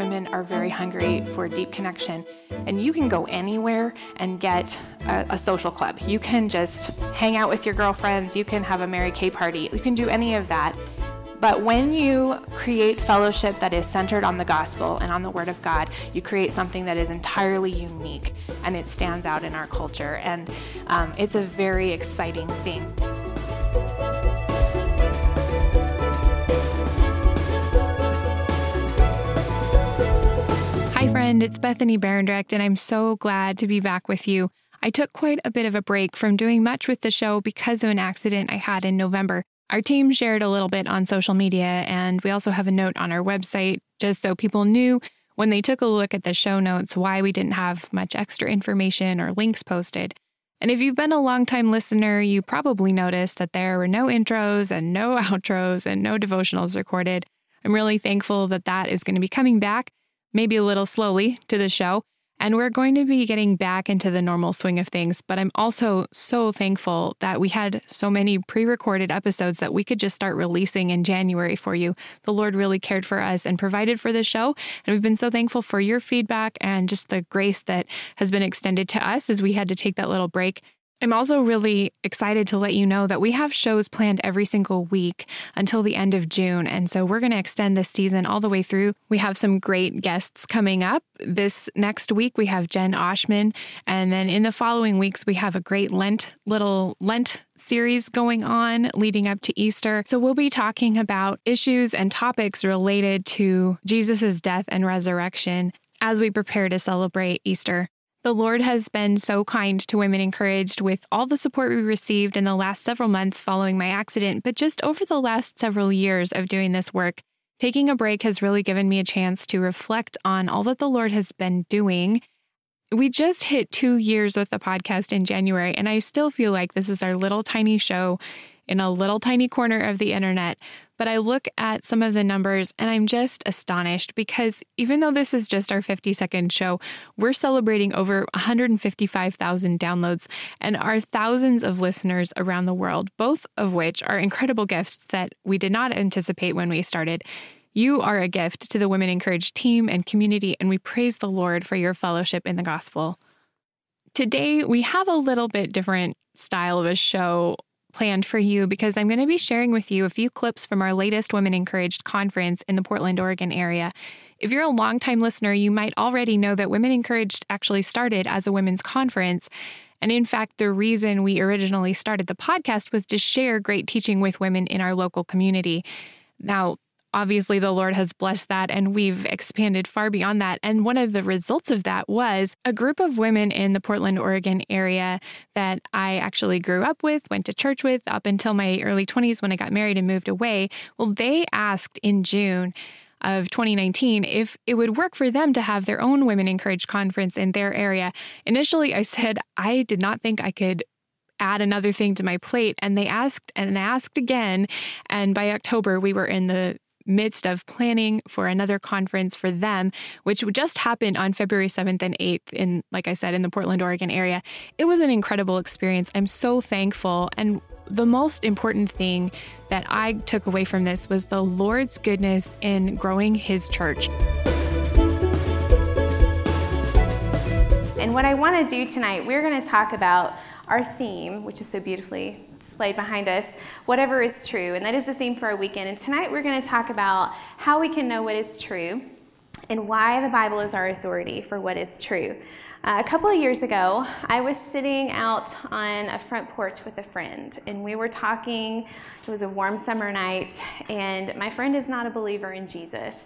women are very hungry for deep connection. And you can go anywhere and get a social club. You can just hang out with your girlfriends. You can have a Mary Kay party. You can do any of that. But when you create fellowship that is centered on the gospel and on the word of God, you create something that is entirely unique, and it stands out in our culture. And it's a very exciting thing. Hi, friend. It's Bethany Behrendrycht, and I'm so glad to be back with you. I took quite a bit of a break from doing much with the show because of an accident I had in November. Our team shared a little bit on social media, and we also have a note on our website just so people knew when they took a look at the show notes why we didn't have much extra information or links posted. And if you've been a longtime listener, you probably noticed that there were no intros and no outros and no devotionals recorded. I'm really thankful that that is going to be coming back, maybe a little slowly, to the show. And we're going to be getting back into the normal swing of things, but I'm also so thankful that we had so many pre-recorded episodes that we could just start releasing in January for you. The Lord really cared for us and provided for the show, and we've been so thankful for your feedback and just the grace that has been extended to us as we had to take that little break. I'm also really excited to let you know that we have shows planned every single week until the end of June, and so we're going to extend this season all the way through. We have some great guests coming up. This next week, we have Jen Oshman, and then in the following weeks, we have a great little Lent series going on leading up to Easter. So we'll be talking about issues and topics related to Jesus's death and resurrection as we prepare to celebrate Easter. The Lord has been so kind to Women Encouraged with all the support we received in the last several months following my accident, but just over the last several years of doing this work, taking a break has really given me a chance to reflect on all that the Lord has been doing. We just hit 2 years with the podcast in January, and I still feel like this is our little tiny show in a little tiny corner of the internet. But I look at some of the numbers and I'm just astonished because even though this is just our 52nd show, we're celebrating over 155,000 downloads and our thousands of listeners around the world, both of which are incredible gifts that we did not anticipate when we started. You are a gift to the Women Encouraged team and community, and we praise the Lord for your fellowship in the gospel. Today, we have a little bit different style of a show planned for you because I'm going to be sharing with you a few clips from our latest Women Encouraged conference in the Portland, Oregon area. If you're a longtime listener, you might already know that Women Encouraged actually started as a women's conference. And in fact, the reason we originally started the podcast was to share great teaching with women in our local community. Now, obviously, the Lord has blessed that, and we've expanded far beyond that. And one of the results of that was a group of women in the Portland, Oregon area that I actually grew up with, went to church with, up until my early 20s when I got married and moved away. Well, they asked in June of 2019 if it would work for them to have their own Women Encouraged conference in their area. Initially, I said I did not think I could add another thing to my plate, and they asked and asked again, and by October, we were in the midst of planning for another conference for them, which just happened on February 7th and 8th in, like I said, in the Portland, Oregon area. It was an incredible experience. I'm so thankful. And the most important thing that I took away from this was the Lord's goodness in growing His church. And what I want to do tonight, we're going to talk about our theme, which is so beautifully displayed behind us, whatever is true. And that is the theme for our weekend. And tonight we're going to talk about how we can know what is true and why the Bible is our authority for what is true. A couple of years ago, I was sitting out on a front porch with a friend, and we were talking. It was a warm summer night, and my friend is not a believer in Jesus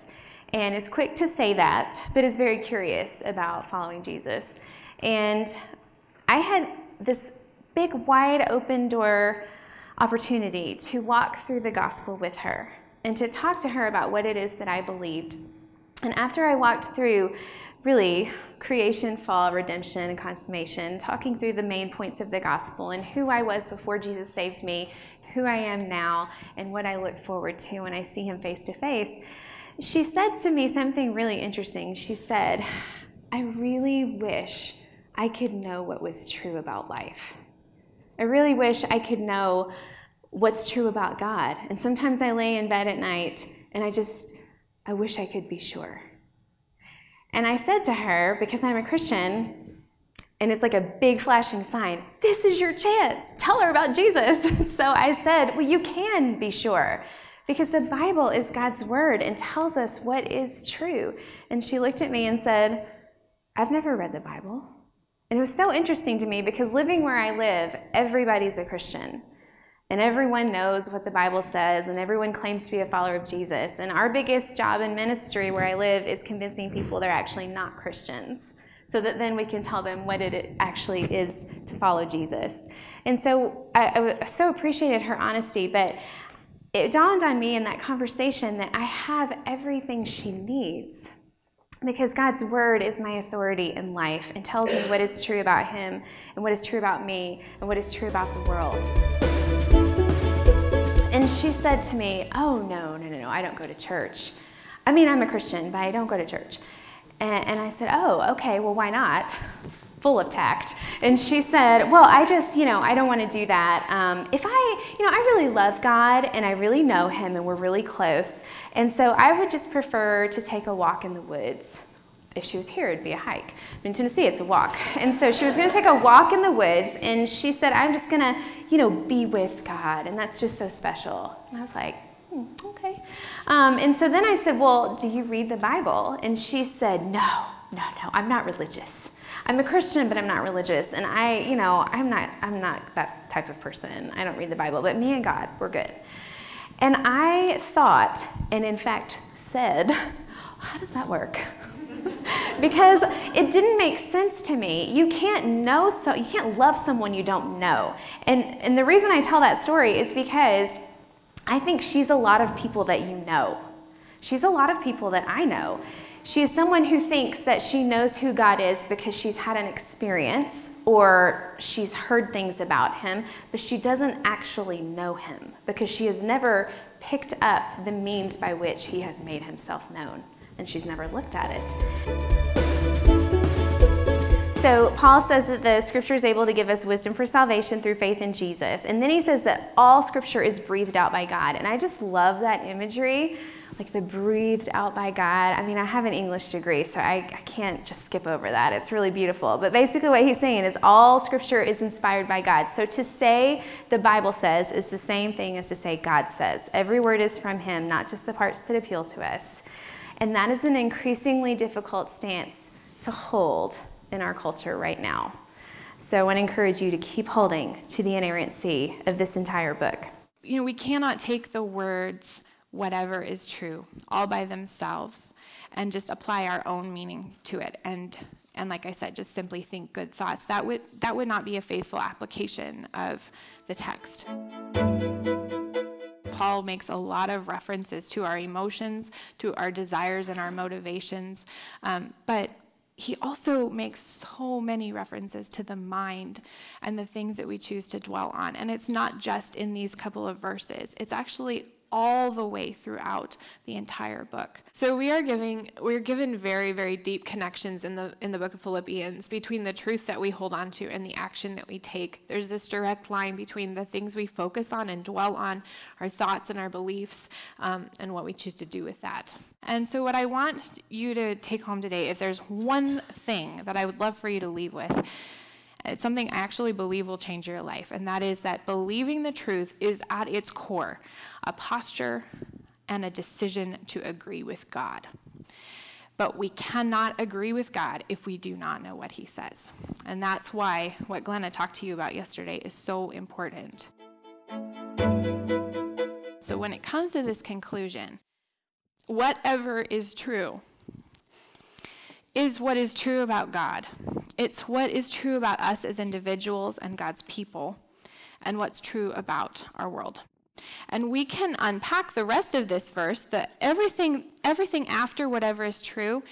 and is quick to say that, but is very curious about following Jesus. And I had this big wide open door opportunity to walk through the gospel with her and to talk to her about what it is that I believed. And after I walked through really creation, fall, redemption, and consummation, talking through the main points of the gospel and who I was before Jesus saved me, who I am now, and what I look forward to when I see Him face to face, she said to me something really interesting. She said, "I really wish I could know what was true about life. I really wish I could know what's true about God. And sometimes I lay in bed at night and I wish I could be sure. And I said to her, because I'm a Christian, and it's like a big flashing sign, this is your chance. Tell her about Jesus. So I said, well, you can be sure, because the Bible is God's word and tells us what is true. And she looked at me and said, I've never read the Bible. And it was so interesting to me, because living where I live, everybody's a Christian. And everyone knows what the Bible says, and everyone claims to be a follower of Jesus. And our biggest job in ministry where I live is convincing people they're actually not Christians, so that then we can tell them what it actually is to follow Jesus. And so I so appreciated her honesty, but it dawned on me in that conversation that I have everything she needs, because God's word is my authority in life and tells me what is true about him and what is true about me and what is true about the world. And she said to me, oh, no, I don't go to church. I mean, I'm a Christian, but I don't go to church. And I said, oh, okay, well, why not? Full of tact. And she said, well, I just, I don't want to do that. I really love God, and I really know him, and we're really close. And so I would just prefer to take a walk in the woods. If she was here, it'd be a hike. In Tennessee, it's a walk. And so she was going to take a walk in the woods, and she said, I'm just going to, be with God, and that's just so special. And I was like, okay. And so then I said, well, do you read the Bible? And she said, no, I'm not religious. I'm a Christian, but I'm not religious. And I, I'm not that type of person. I don't read the Bible, but me and God, we're good. And I thought, and in fact said, how does that work? Because it didn't make sense to me. You can't love someone you don't know. And the reason I tell that story is because I think she's a lot of people that you know. She's a lot of people that I know. She is someone who thinks that she knows who God is because she's had an experience or she's heard things about him, but she doesn't actually know him because she has never picked up the means by which he has made himself known, and she's never looked at it. So Paul says that the scripture is able to give us wisdom for salvation through faith in Jesus. And then he says that all scripture is breathed out by God. And I just love that imagery, like the breathed out by God. I mean, I have an English degree, so I can't just skip over that. It's really beautiful. But basically what he's saying is all scripture is inspired by God. So to say the Bible says is the same thing as to say God says. Every word is from him, not just the parts that appeal to us. And that is an increasingly difficult stance to hold in our culture right now. So I want to encourage you to keep holding to the inerrancy of this entire book. We cannot take the words, whatever is true, all by themselves and just apply our own meaning to it. And like I said, just simply think good thoughts. That would not be a faithful application of the text. Paul makes a lot of references to our emotions, to our desires and our motivations, but he also makes so many references to the mind and the things that we choose to dwell on. And it's not just in these couple of verses. It's actually all the way throughout the entire book. So we're given very, very deep connections in the book of Philippians between the truth that we hold on to and the action that we take. There's this direct line between the things we focus on and dwell on, our thoughts and our beliefs, and what we choose to do with that. And so what I want you to take home today, if there's one thing that I would love for you to leave with, it's something I actually believe will change your life, and that is that believing the truth is at its core a posture and a decision to agree with God. But we cannot agree with God if we do not know what he says. And that's why what Glenna talked to you about yesterday is so important. So when it comes to this conclusion, whatever is true is what is true about God. It's what is true about us as individuals and God's people, and what's true about our world. And we can unpack the rest of this verse, that everything after whatever is true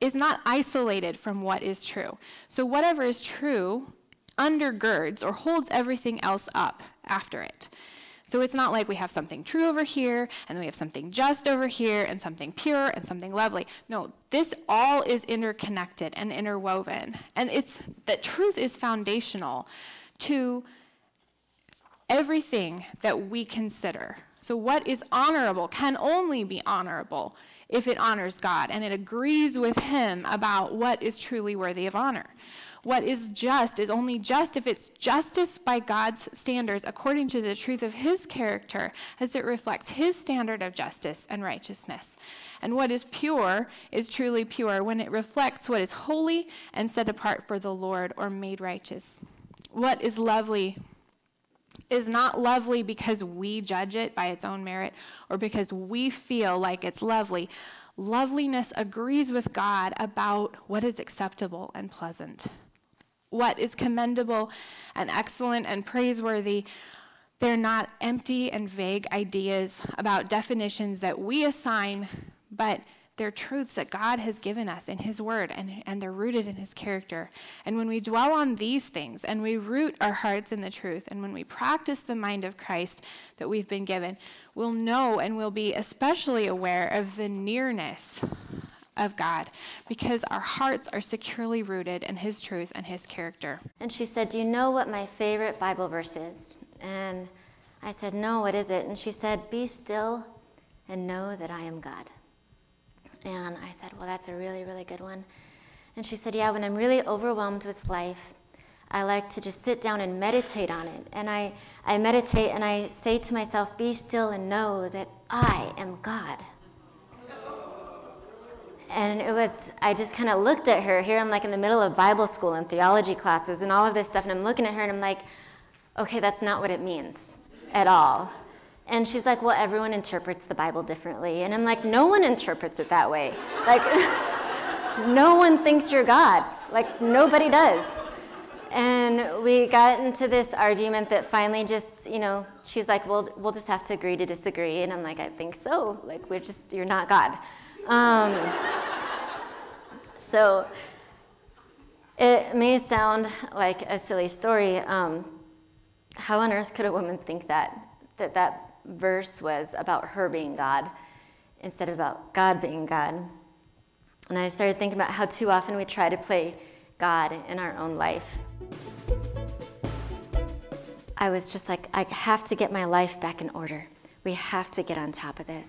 is not isolated from what is true. So whatever is true undergirds or holds everything else up after it. So it's not like we have something true over here, and then we have something just over here, and something pure, and something lovely. No, this all is interconnected and interwoven. And it's that truth is foundational to everything that we consider. So what is honorable can only be honorable if it honors God and it agrees with Him about what is truly worthy of honor. What is just is only just if it's justice by God's standards according to the truth of His character as it reflects His standard of justice and righteousness. And what is pure is truly pure when it reflects what is holy and set apart for the Lord or made righteous. What is lovely is not lovely because we judge it by its own merit or because we feel like it's lovely. Loveliness agrees with God about what is acceptable and pleasant. What is commendable and excellent and praiseworthy, they're not empty and vague ideas about definitions that we assign, but they're truths that God has given us in His Word, and they're rooted in His character. And when we dwell on these things, and we root our hearts in the truth, and when we practice the mind of Christ that we've been given, we'll know and we'll be especially aware of the nearness of God, because our hearts are securely rooted in His truth and His character. And she said, "Do you know what my favorite Bible verse is?" And I said, "No, what is it?" And she said, "Be still and know that I am God." And I said, "Well, that's a really, really good one." And she said, "Yeah, when I'm really overwhelmed with life, I like to just sit down and meditate on it. And I meditate and I say to myself, be still and know that I am God." And it was, I just kind of looked at her. Here I'm like in the middle of Bible school and theology classes and all of this stuff. And I'm looking at her and I'm like, okay, that's not what it means at all. And she's like, "Well, everyone interprets the Bible differently." And I'm like, "No one interprets it that way. Like, no one thinks you're God. Like, nobody does." And we got into this argument that finally just, you know, she's like, "We'll just have to agree to disagree." And I'm like, "I think so. Like, you're not God." So it may sound like a silly story. How on earth could a woman think that verse was about her being God instead of about God being God? And I started thinking about how too often we try to play God in our own life. I was just like, I have to get my life back in order. We have to get on top of this.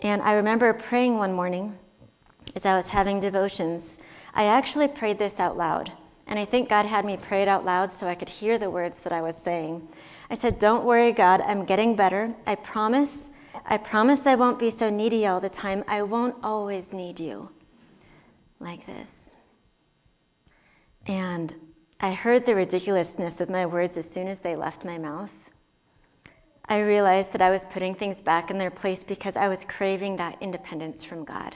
And I remember praying one morning as I was having devotions. I actually prayed this out loud. And I think God had me pray it out loud so I could hear the words that I was saying. I said, "Don't worry, God, I'm getting better. I promise I won't be so needy all the time. I won't always need you like this." And I heard the ridiculousness of my words as soon as they left my mouth. I realized that I was putting things back in their place because I was craving that independence from God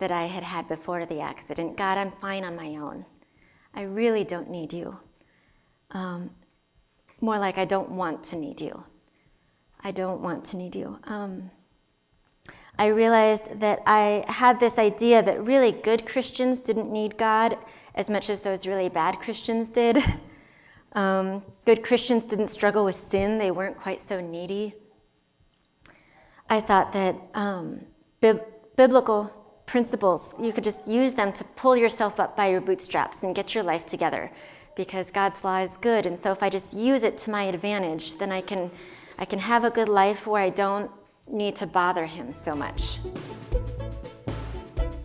that I had had before the accident. "God, I'm fine on my own. I really don't need you." More like, "I don't want to need you. I don't want to need you." I realized that I had this idea that really good Christians didn't need God as much as those really bad Christians did. Good Christians didn't struggle with sin. They weren't quite so needy. I thought that biblical principles, you could just use them to pull yourself up by your bootstraps and get your life together, because God's law is good, and so if I just use it to my advantage, then I can have a good life where I don't need to bother Him so much.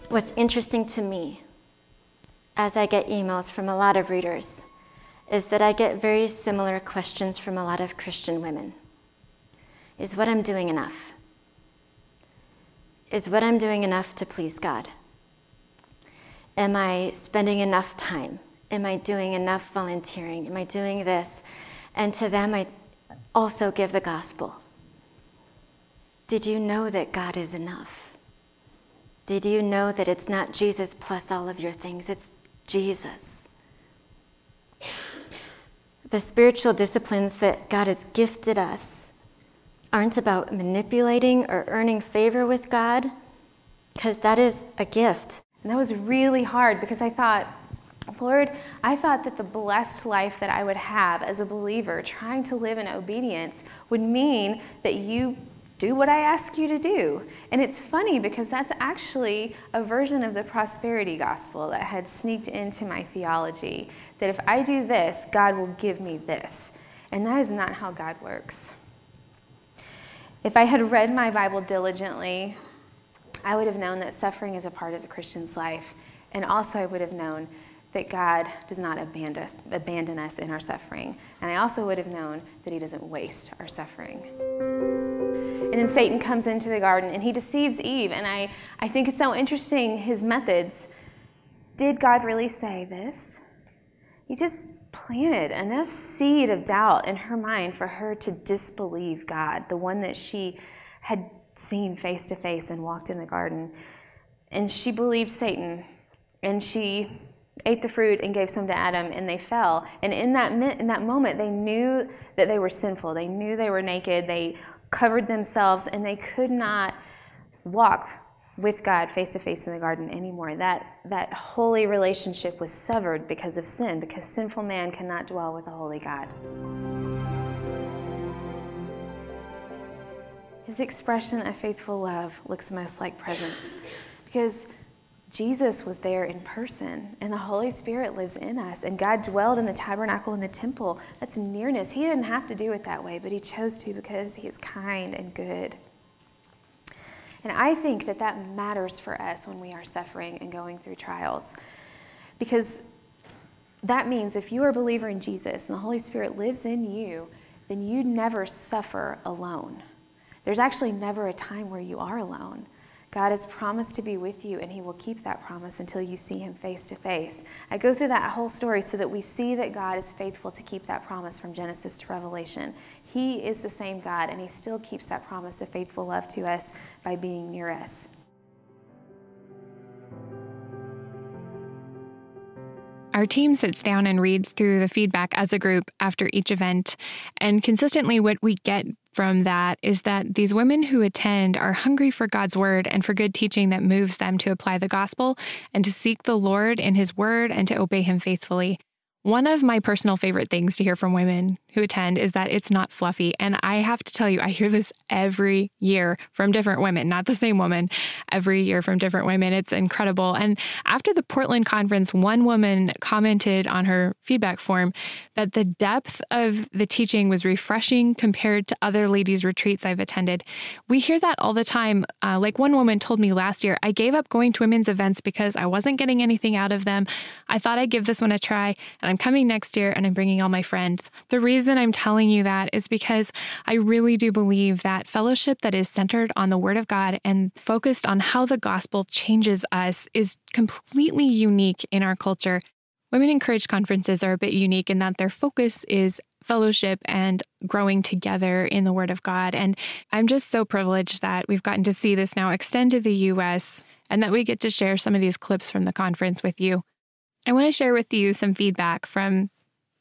What's interesting to me, as I get emails from a lot of readers, is that I get very similar questions from a lot of Christian women. Is what I'm doing enough? Is what I'm doing enough to please God? Am I spending enough time? Am I doing enough volunteering? Am I doing this? And to them, I also give the gospel. Did you know that God is enough? Did you know that it's not Jesus plus all of your things? It's Jesus. The spiritual disciplines that God has gifted us aren't about manipulating or earning favor with God, because that is a gift. And that was really hard, because I thought, Lord, I thought that the blessed life that I would have as a believer trying to live in obedience would mean that you do what I ask you to do. And it's funny, because that's actually a version of the prosperity gospel that had sneaked into my theology, that if I do this, God will give me this. And that is not how God works. If I had read my Bible diligently, I would have known that suffering is a part of the Christian's life, and also I would have known that God does not abandon us in our suffering, and I also would have known that he doesn't waste our suffering. And then Satan comes into the garden, and he deceives Eve, and I think it's so interesting, his methods. Did God really say this? He just planted enough seed of doubt in her mind for her to disbelieve God, the one that she had seen face to face and walked in the garden. And she believed Satan, and she ate the fruit and gave some to Adam, and they fell. And in that moment, they knew that they were sinful. They knew they were naked. They covered themselves, and they could not walk with God face to face in the garden anymore. That holy relationship was severed because of sin, because sinful man cannot dwell with a holy God. His expression of faithful love looks most like presence, because Jesus was there in person, and the Holy Spirit lives in us, and God dwelled in the tabernacle in the temple. That's nearness. He didn't have to do it that way, but he chose to because he is kind and good. And I think that that matters for us when we are suffering and going through trials, because that means if you are a believer in Jesus and the Holy Spirit lives in you, then you never suffer alone. There's actually never a time where you are alone. God has promised to be with you, and he will keep that promise until you see him face to face. I go through that whole story so that we see that God is faithful to keep that promise from Genesis to Revelation. He is the same God, and he still keeps that promise of faithful love to us by being near us. Our team sits down and reads through the feedback as a group after each event, and consistently what we get from that is that these women who attend are hungry for God's word and for good teaching that moves them to apply the gospel and to seek the Lord in his word and to obey him faithfully. One of my personal favorite things to hear from women who attend is that it's not fluffy. And I have to tell you, I hear this every year from different women, not the same woman, every year from different women. It's incredible. And after the Portland conference, one woman commented on her feedback form that the depth of the teaching was refreshing compared to other ladies' retreats I've attended. We hear that all the time. Like one woman told me last year, I gave up going to women's events because I wasn't getting anything out of them. I thought I'd give this one a try, and I'm coming next year, and I'm bringing all my friends. The reason I'm telling you that is because I really do believe that fellowship that is centered on the Word of God and focused on how the gospel changes us is completely unique in our culture. Women Encouraged conferences are a bit unique in that their focus is fellowship and growing together in the Word of God. And I'm just so privileged that we've gotten to see this now extend to the U.S. and that we get to share some of these clips from the conference with you. I want to share with you some feedback from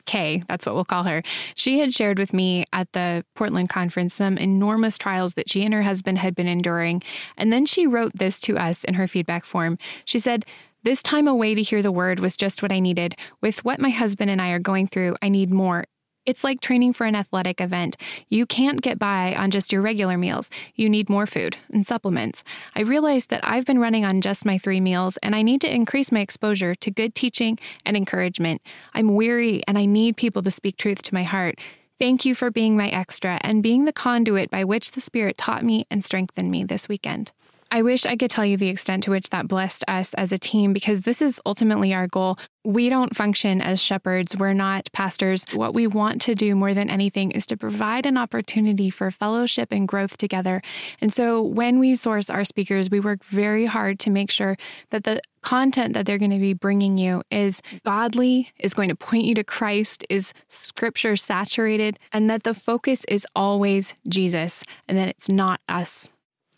Kay, that's what we'll call her. She had shared with me at the Portland conference some enormous trials that she and her husband had been enduring. And then she wrote this to us in her feedback form. She said, "This time away to hear the word was just what I needed. With what my husband and I are going through, I need more. It's like training for an athletic event. You can't get by on just your regular meals. You need more food and supplements. I realized that I've been running on just my 3 meals, and I need to increase my exposure to good teaching and encouragement. I'm weary, and I need people to speak truth to my heart. Thank you for being my extra and being the conduit by which the Spirit taught me and strengthened me this weekend." I wish I could tell you the extent to which that blessed us as a team, because this is ultimately our goal. We don't function as shepherds. We're not pastors. What we want to do more than anything is to provide an opportunity for fellowship and growth together. And so when we source our speakers, we work very hard to make sure that the content that they're going to be bringing you is godly, is going to point you to Christ, is scripture saturated, and that the focus is always Jesus and that it's not us.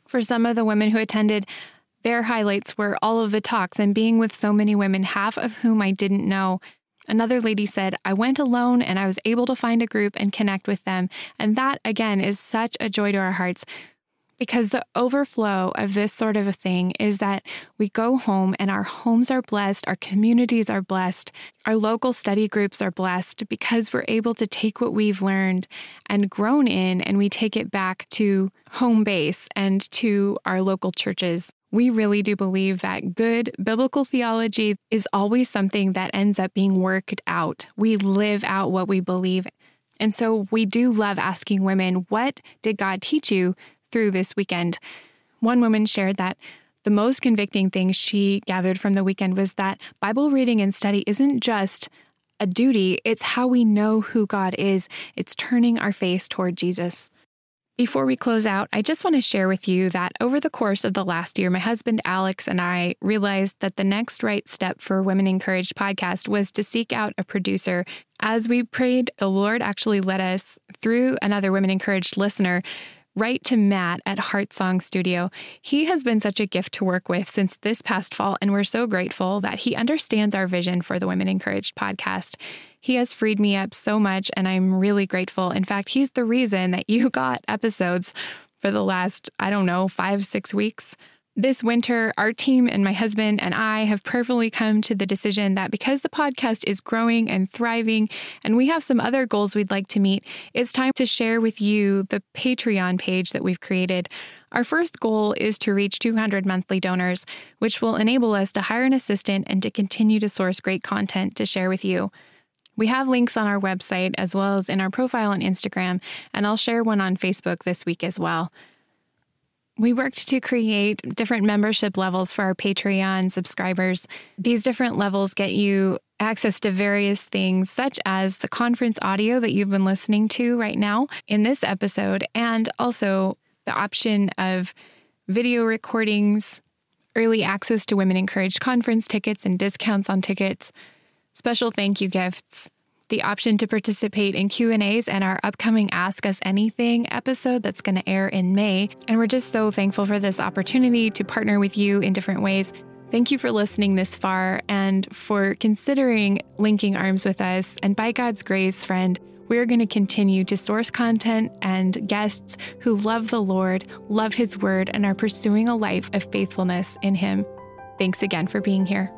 For some of the women who attended, their highlights were all of the talks and being with so many women, half of whom I didn't know. Another lady said, "I went alone and I was able to find a group and connect with them." And that, again, is such a joy to our hearts, because the overflow of this sort of a thing is that we go home and our homes are blessed, our communities are blessed, our local study groups are blessed, because we're able to take what we've learned and grown in, and we take it back to home base and to our local churches. We really do believe that good biblical theology is always something that ends up being worked out. We live out what we believe. And so we do love asking women, what did God teach you through this weekend? One woman shared that the most convicting thing she gathered from the weekend was that Bible reading and study isn't just a duty, it's how we know who God is. It's turning our face toward Jesus. Before we close out, I just want to share with you that over the course of the last year, my husband Alex and I realized that the next right step for Women Encouraged podcast was to seek out a producer. As we prayed, the Lord actually led us through another Women Encouraged listener right to Matt at Heart Song Studio. He has been such a gift to work with since this past fall, and we're so grateful that he understands our vision for the Women Encouraged podcast. He has freed me up so much, and I'm really grateful. In fact, he's the reason that you got episodes for the last, 5-6 weeks. This winter, our team and my husband and I have prayerfully come to the decision that because the podcast is growing and thriving, and we have some other goals we'd like to meet, it's time to share with you the Patreon page that we've created. Our first goal is to reach 200 monthly donors, which will enable us to hire an assistant and to continue to source great content to share with you. We have links on our website as well as in our profile on Instagram, and I'll share one on Facebook this week as well. We worked to create different membership levels for our Patreon subscribers. These different levels get you access to various things, such as the conference audio that you've been listening to right now in this episode, and also the option of video recordings, early access to Women Encouraged conference tickets and discounts on tickets, special thank you gifts, the option to participate in Q&As and our upcoming Ask Us Anything episode that's going to air in May. And we're just so thankful for this opportunity to partner with you in different ways. Thank you for listening this far and for considering linking arms with us. And by God's grace, friend, we're going to continue to source content and guests who love the Lord, love His Word, and are pursuing a life of faithfulness in Him. Thanks again for being here.